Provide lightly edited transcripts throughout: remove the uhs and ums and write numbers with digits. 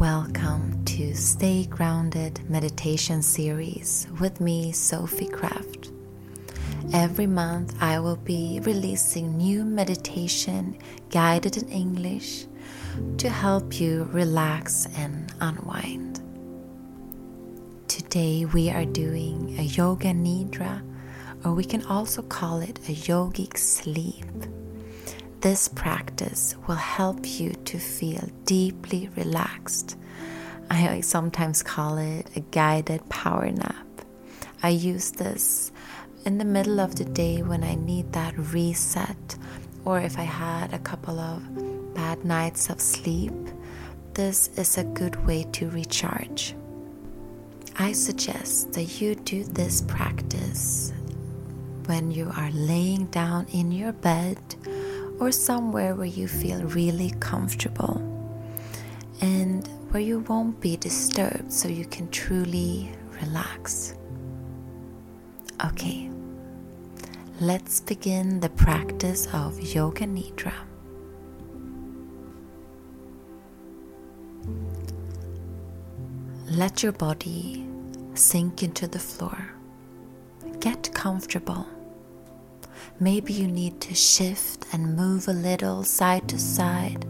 Welcome to Stay Grounded Meditation Series with me, Sofie Kraft. Every month I will be releasing new meditation guided in English to help you relax and unwind. Today we are doing a Yoga Nidra, or we can also call it a yogic sleep. This practice will help you to feel deeply relaxed. I sometimes call it a guided power nap. I use this in the middle of the day when I need that reset, or if I had a couple of bad nights of sleep. This is a good way to recharge. I suggest that you do this practice when you are laying down in your bed or somewhere where you feel really comfortable and where you won't be disturbed, so you can truly relax. Okay, let's begin the practice of Yoga Nidra. Let your body sink into the floor. Get comfortable. Maybe you need to shift and move a little side to side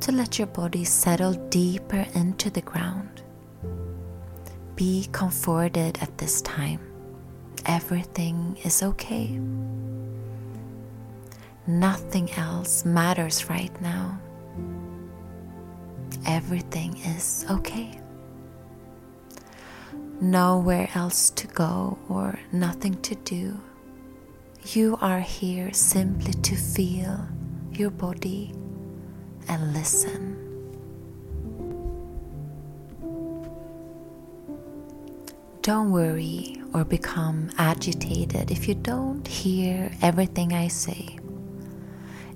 to let your body settle deeper into the ground. Be comforted at this time. Everything is okay. Nothing else matters right now. Everything is okay. Nowhere else to go or nothing to do. You are here simply to feel your body and listen. Don't worry or become agitated if you don't hear everything I say.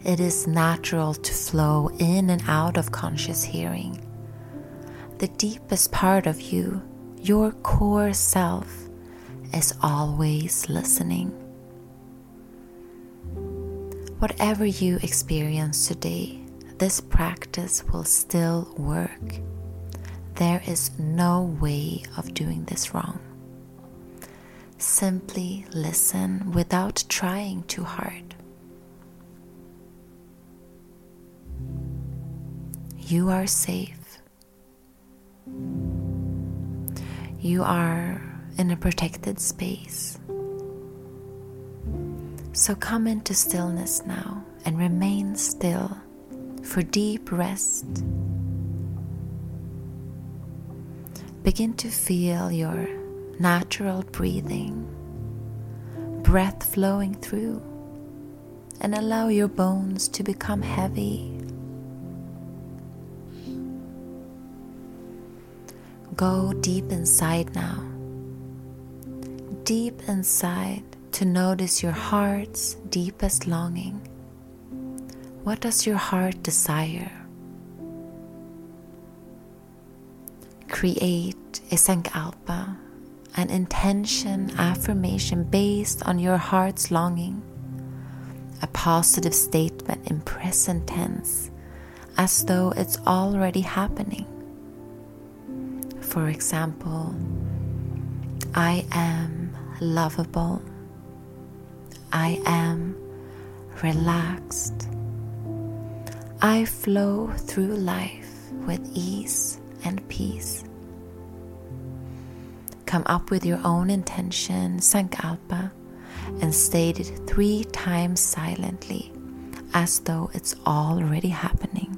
It is natural to flow in and out of conscious hearing. The deepest part of you, your core self, is always listening. Whatever you experience today, this practice will still work. There is no way of doing this wrong. Simply listen without trying too hard. You are safe. You are in a protected space. So come into stillness now and remain still for deep rest. Begin to feel your natural breathing, breath flowing through, and allow your bones to become heavy. Go deep inside now, deep inside, to notice your heart's deepest longing. What does your heart desire? Create a sankalpa, an intention affirmation based on your heart's longing, a positive statement in present tense, as though it's already happening. For example, I am lovable. I am relaxed. I flow through life with ease and peace. Come up with your own intention, sankalpa, and state it 3 times silently, as though it's already happening.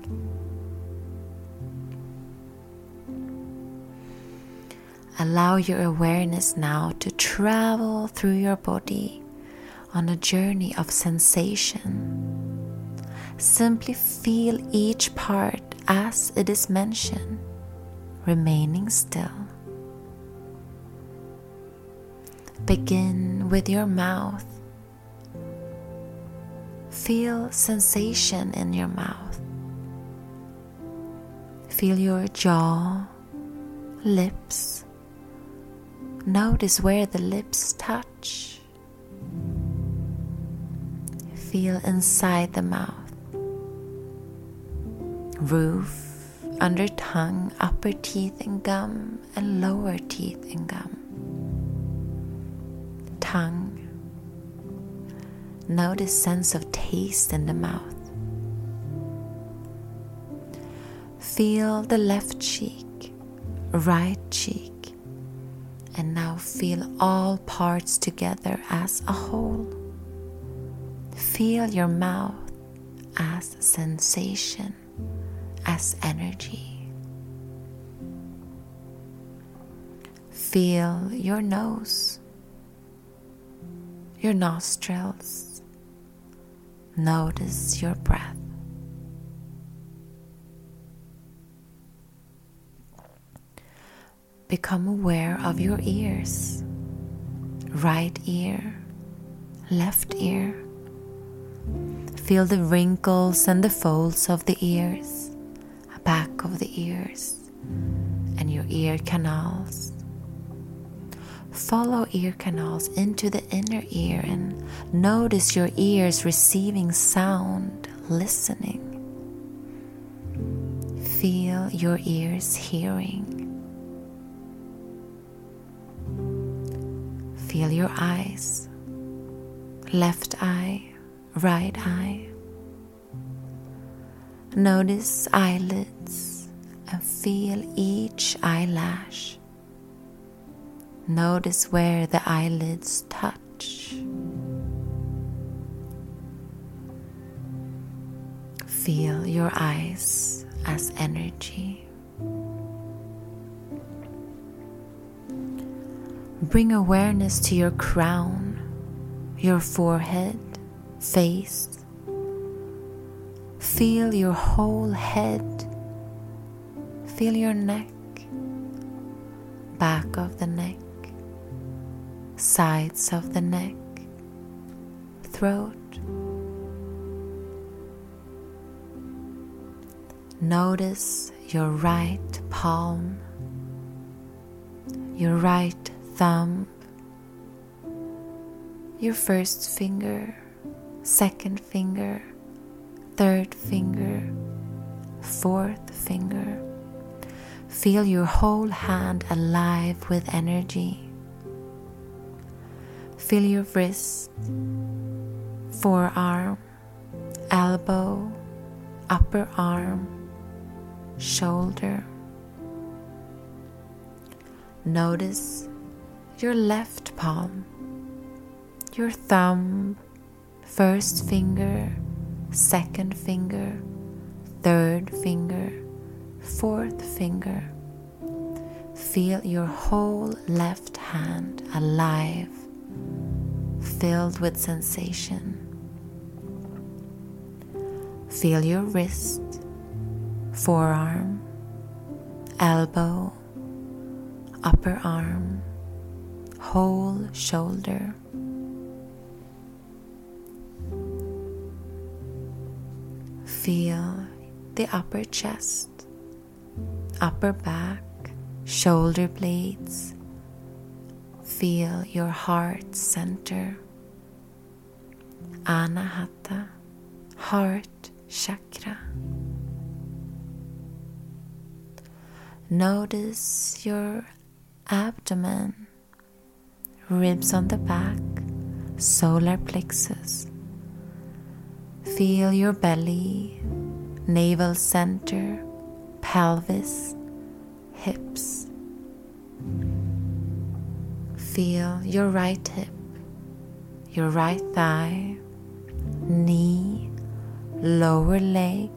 Allow your awareness now to travel through your body on a journey of sensation. Simply feel each part as it is mentioned, remaining still. Begin with your mouth. Feel sensation in your mouth. Feel your jaw, lips. Notice where the lips touch. Feel inside the mouth, roof under tongue, upper teeth and gum, and lower teeth and gum. Tongue. Notice sense of taste in the mouth. Feel the left cheek, right cheek, and now feel all parts together as a whole. Feel your mouth as sensation, as energy. Feel your nose, your nostrils. Notice your breath. Become aware of your ears, right ear, left ear. Feel the wrinkles and the folds of the ears, back of the ears, and your ear canals. Follow ear canals into the inner ear and notice your ears receiving sound, listening. Feel your ears hearing. Feel your eyes, left eye, right eye. Notice eyelids and feel each eyelash. Notice where the eyelids touch. Feel your eyes as energy. Bring awareness to your crown, your forehead, face. Feel your whole head. Feel your neck, back of the neck, sides of the neck, throat. Notice your right palm, your right thumb, your first finger, second finger, third finger, fourth finger. Feel your whole hand alive with energy. Feel your wrist, forearm, elbow, upper arm, shoulder. Notice your left palm, your thumb, first finger, second finger, third finger, fourth finger. Feel your whole left hand alive, filled with sensation. Feel your wrist, forearm, elbow, upper arm, whole shoulder. Feel the upper chest, upper back, shoulder blades. Feel your heart center, anahata, heart chakra. Notice your abdomen, ribs on the back, solar plexus. Feel your belly, navel center, pelvis, hips. Feel your right hip, your right thigh, knee, lower leg,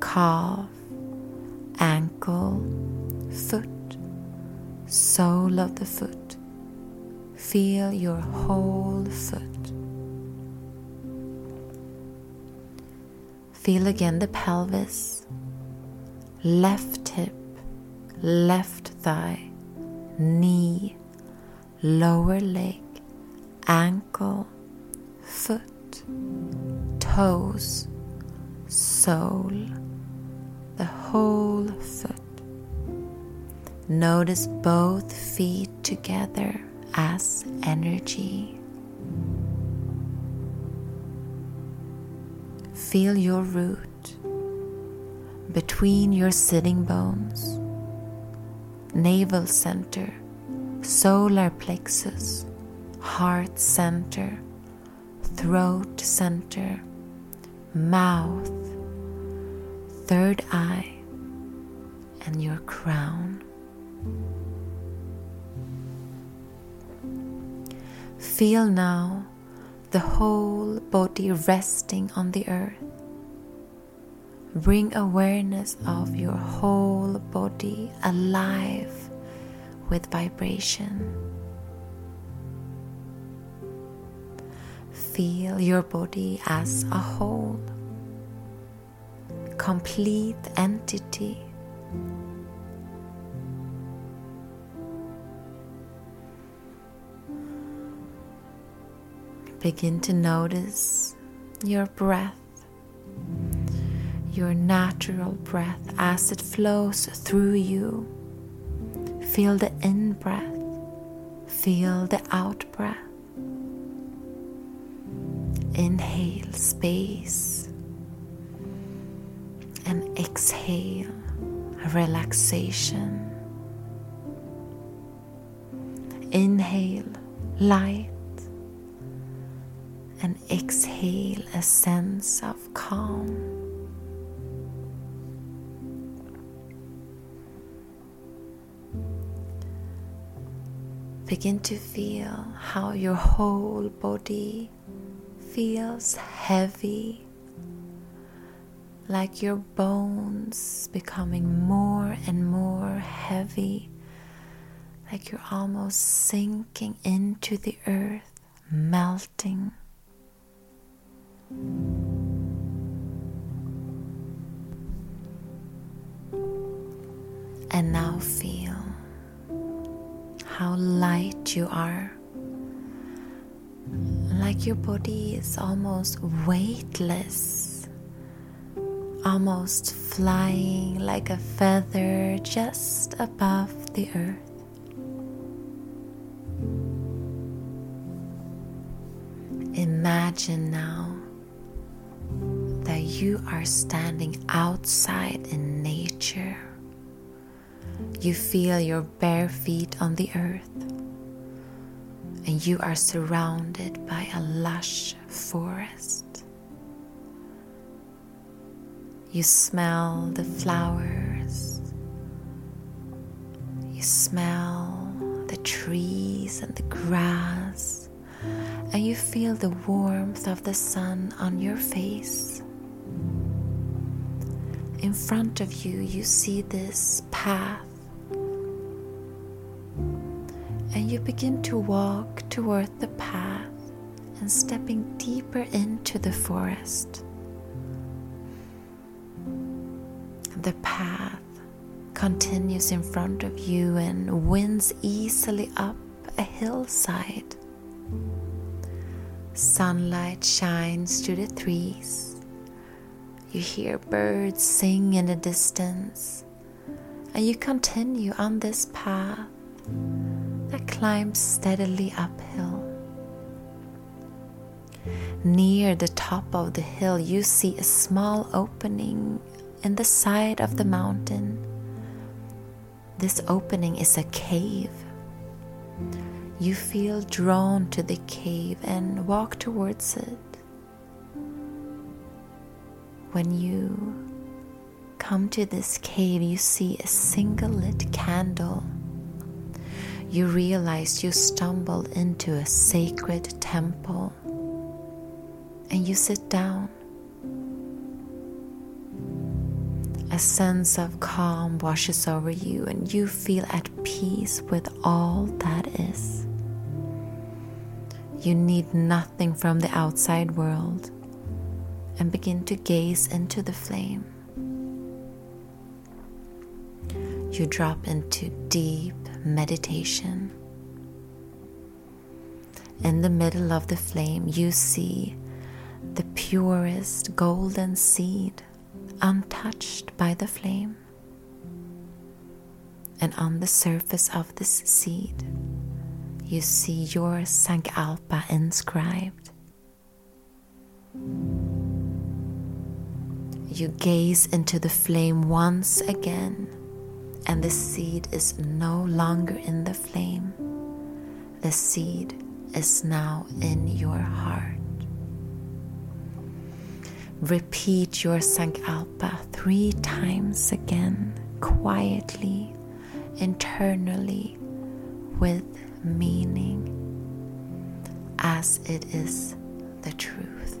calf, ankle, foot, sole of the foot. Feel your whole foot. Feel again the pelvis, left hip, left thigh, knee, lower leg, ankle, foot, toes, sole, the whole foot. Notice both feet together as energy. Feel your root, between your sitting bones, navel center, solar plexus, heart center, throat center, mouth, third eye, and your crown. Feel now the whole body resting on the earth. Bring awareness of your whole body alive with vibration. Feel your body as a whole, complete entity. Begin to notice your breath, your natural breath as it flows through you. Feel the in-breath, feel the out-breath. Inhale space and exhale relaxation. Inhale light and exhale a sense of calm. Begin to feel how your whole body feels heavy, like your bones becoming more and more heavy, like you're almost sinking into the earth, melting. And now feel how light you are, like your body is almost weightless, almost flying like a feather just above the earth. Imagine now that you are standing outside in nature. You feel your bare feet on the earth, and you are surrounded by a lush forest. You smell the flowers, you smell the trees and the grass, and you feel the warmth of the sun on your face. In front of you, you see this path, and you begin to walk toward the path and stepping deeper into the forest. The path continues in front of you and winds easily up a hillside. Sunlight shines through the trees. You hear birds sing in the distance, and you continue on this path that climbs steadily uphill. Near the top of the hill, you see a small opening in the side of the mountain. This opening is a cave. You feel drawn to the cave and walk towards it. When you come to this cave, you see a single lit candle. You realize you stumbled into a sacred temple, and you sit down. A sense of calm washes over you, and you feel at peace with all that is. You need nothing from the outside world, and begin to gaze into the flame. You drop into deep meditation. In the middle of the flame, you see the purest golden seed, untouched by the flame. And on the surface of this seed, you see your sankalpa inscribed. You gaze into the flame once again, and the seed is no longer in the flame. The seed is now in your heart. Repeat your sankalpa 3 times again, quietly, internally, with meaning, as it is the truth.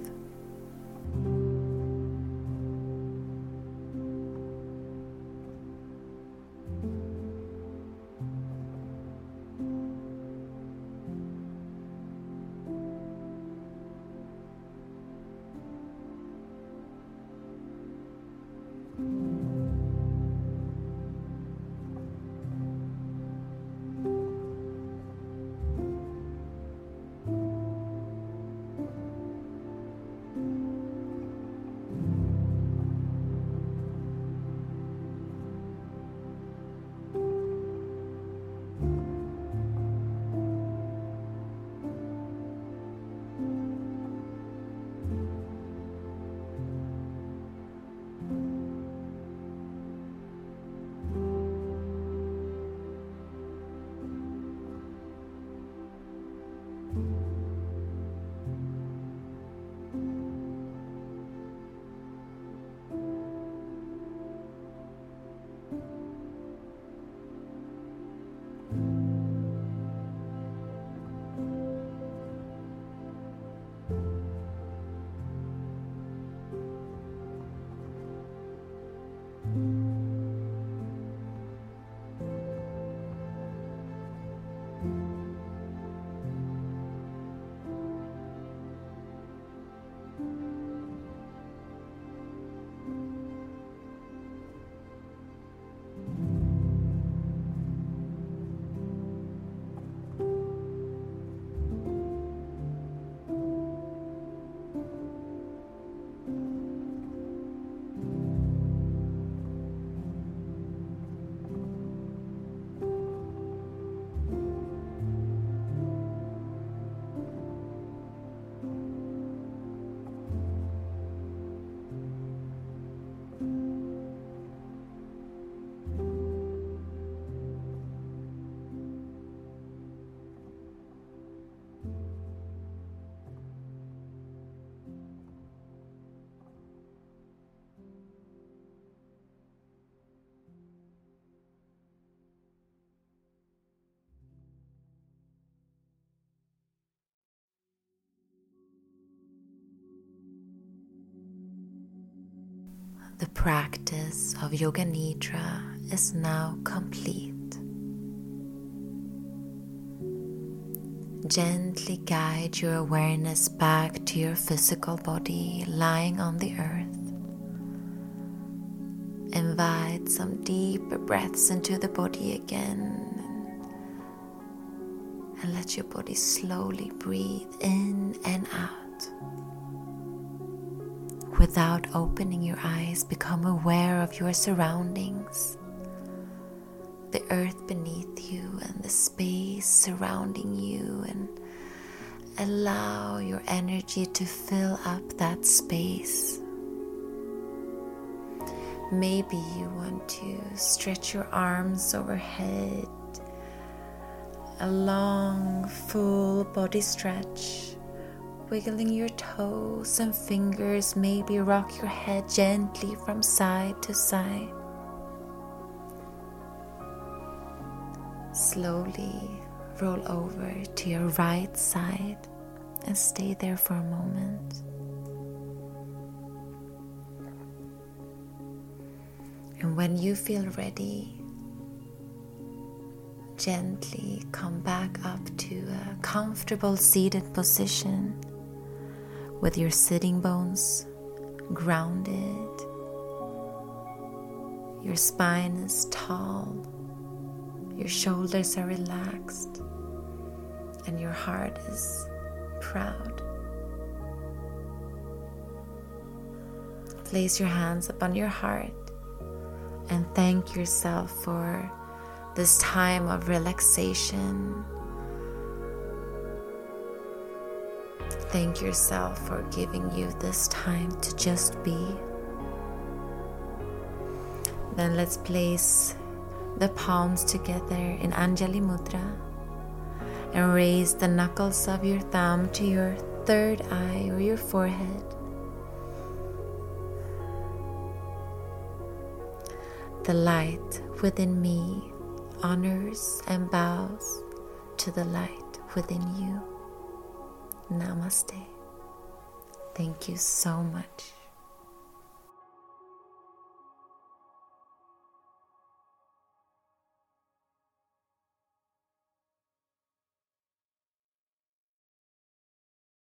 The practice of Yoga Nidra is now complete. Gently guide your awareness back to your physical body lying on the earth. Invite some deeper breaths into the body again, and let your body slowly breathe in and out. Without opening your eyes, become aware of your surroundings, the earth beneath you and the space surrounding you, and allow your energy to fill up that space. Maybe you want to stretch your arms overhead, a long full body stretch. Wiggling your toes and fingers, maybe rock your head gently from side to side. Slowly roll over to your right side and stay there for a moment. And when you feel ready, gently come back up to a comfortable seated position, with your sitting bones grounded, your spine is tall, your shoulders are relaxed, and your heart is proud. Place your hands upon your heart and thank yourself for this time of relaxation. Thank yourself for giving you this time to just be. Then let's place the palms together in Anjali Mudra and raise the knuckles of your thumb to your third eye or your forehead. The light within me honors and bows to the light within you. Namaste. Thank you so much.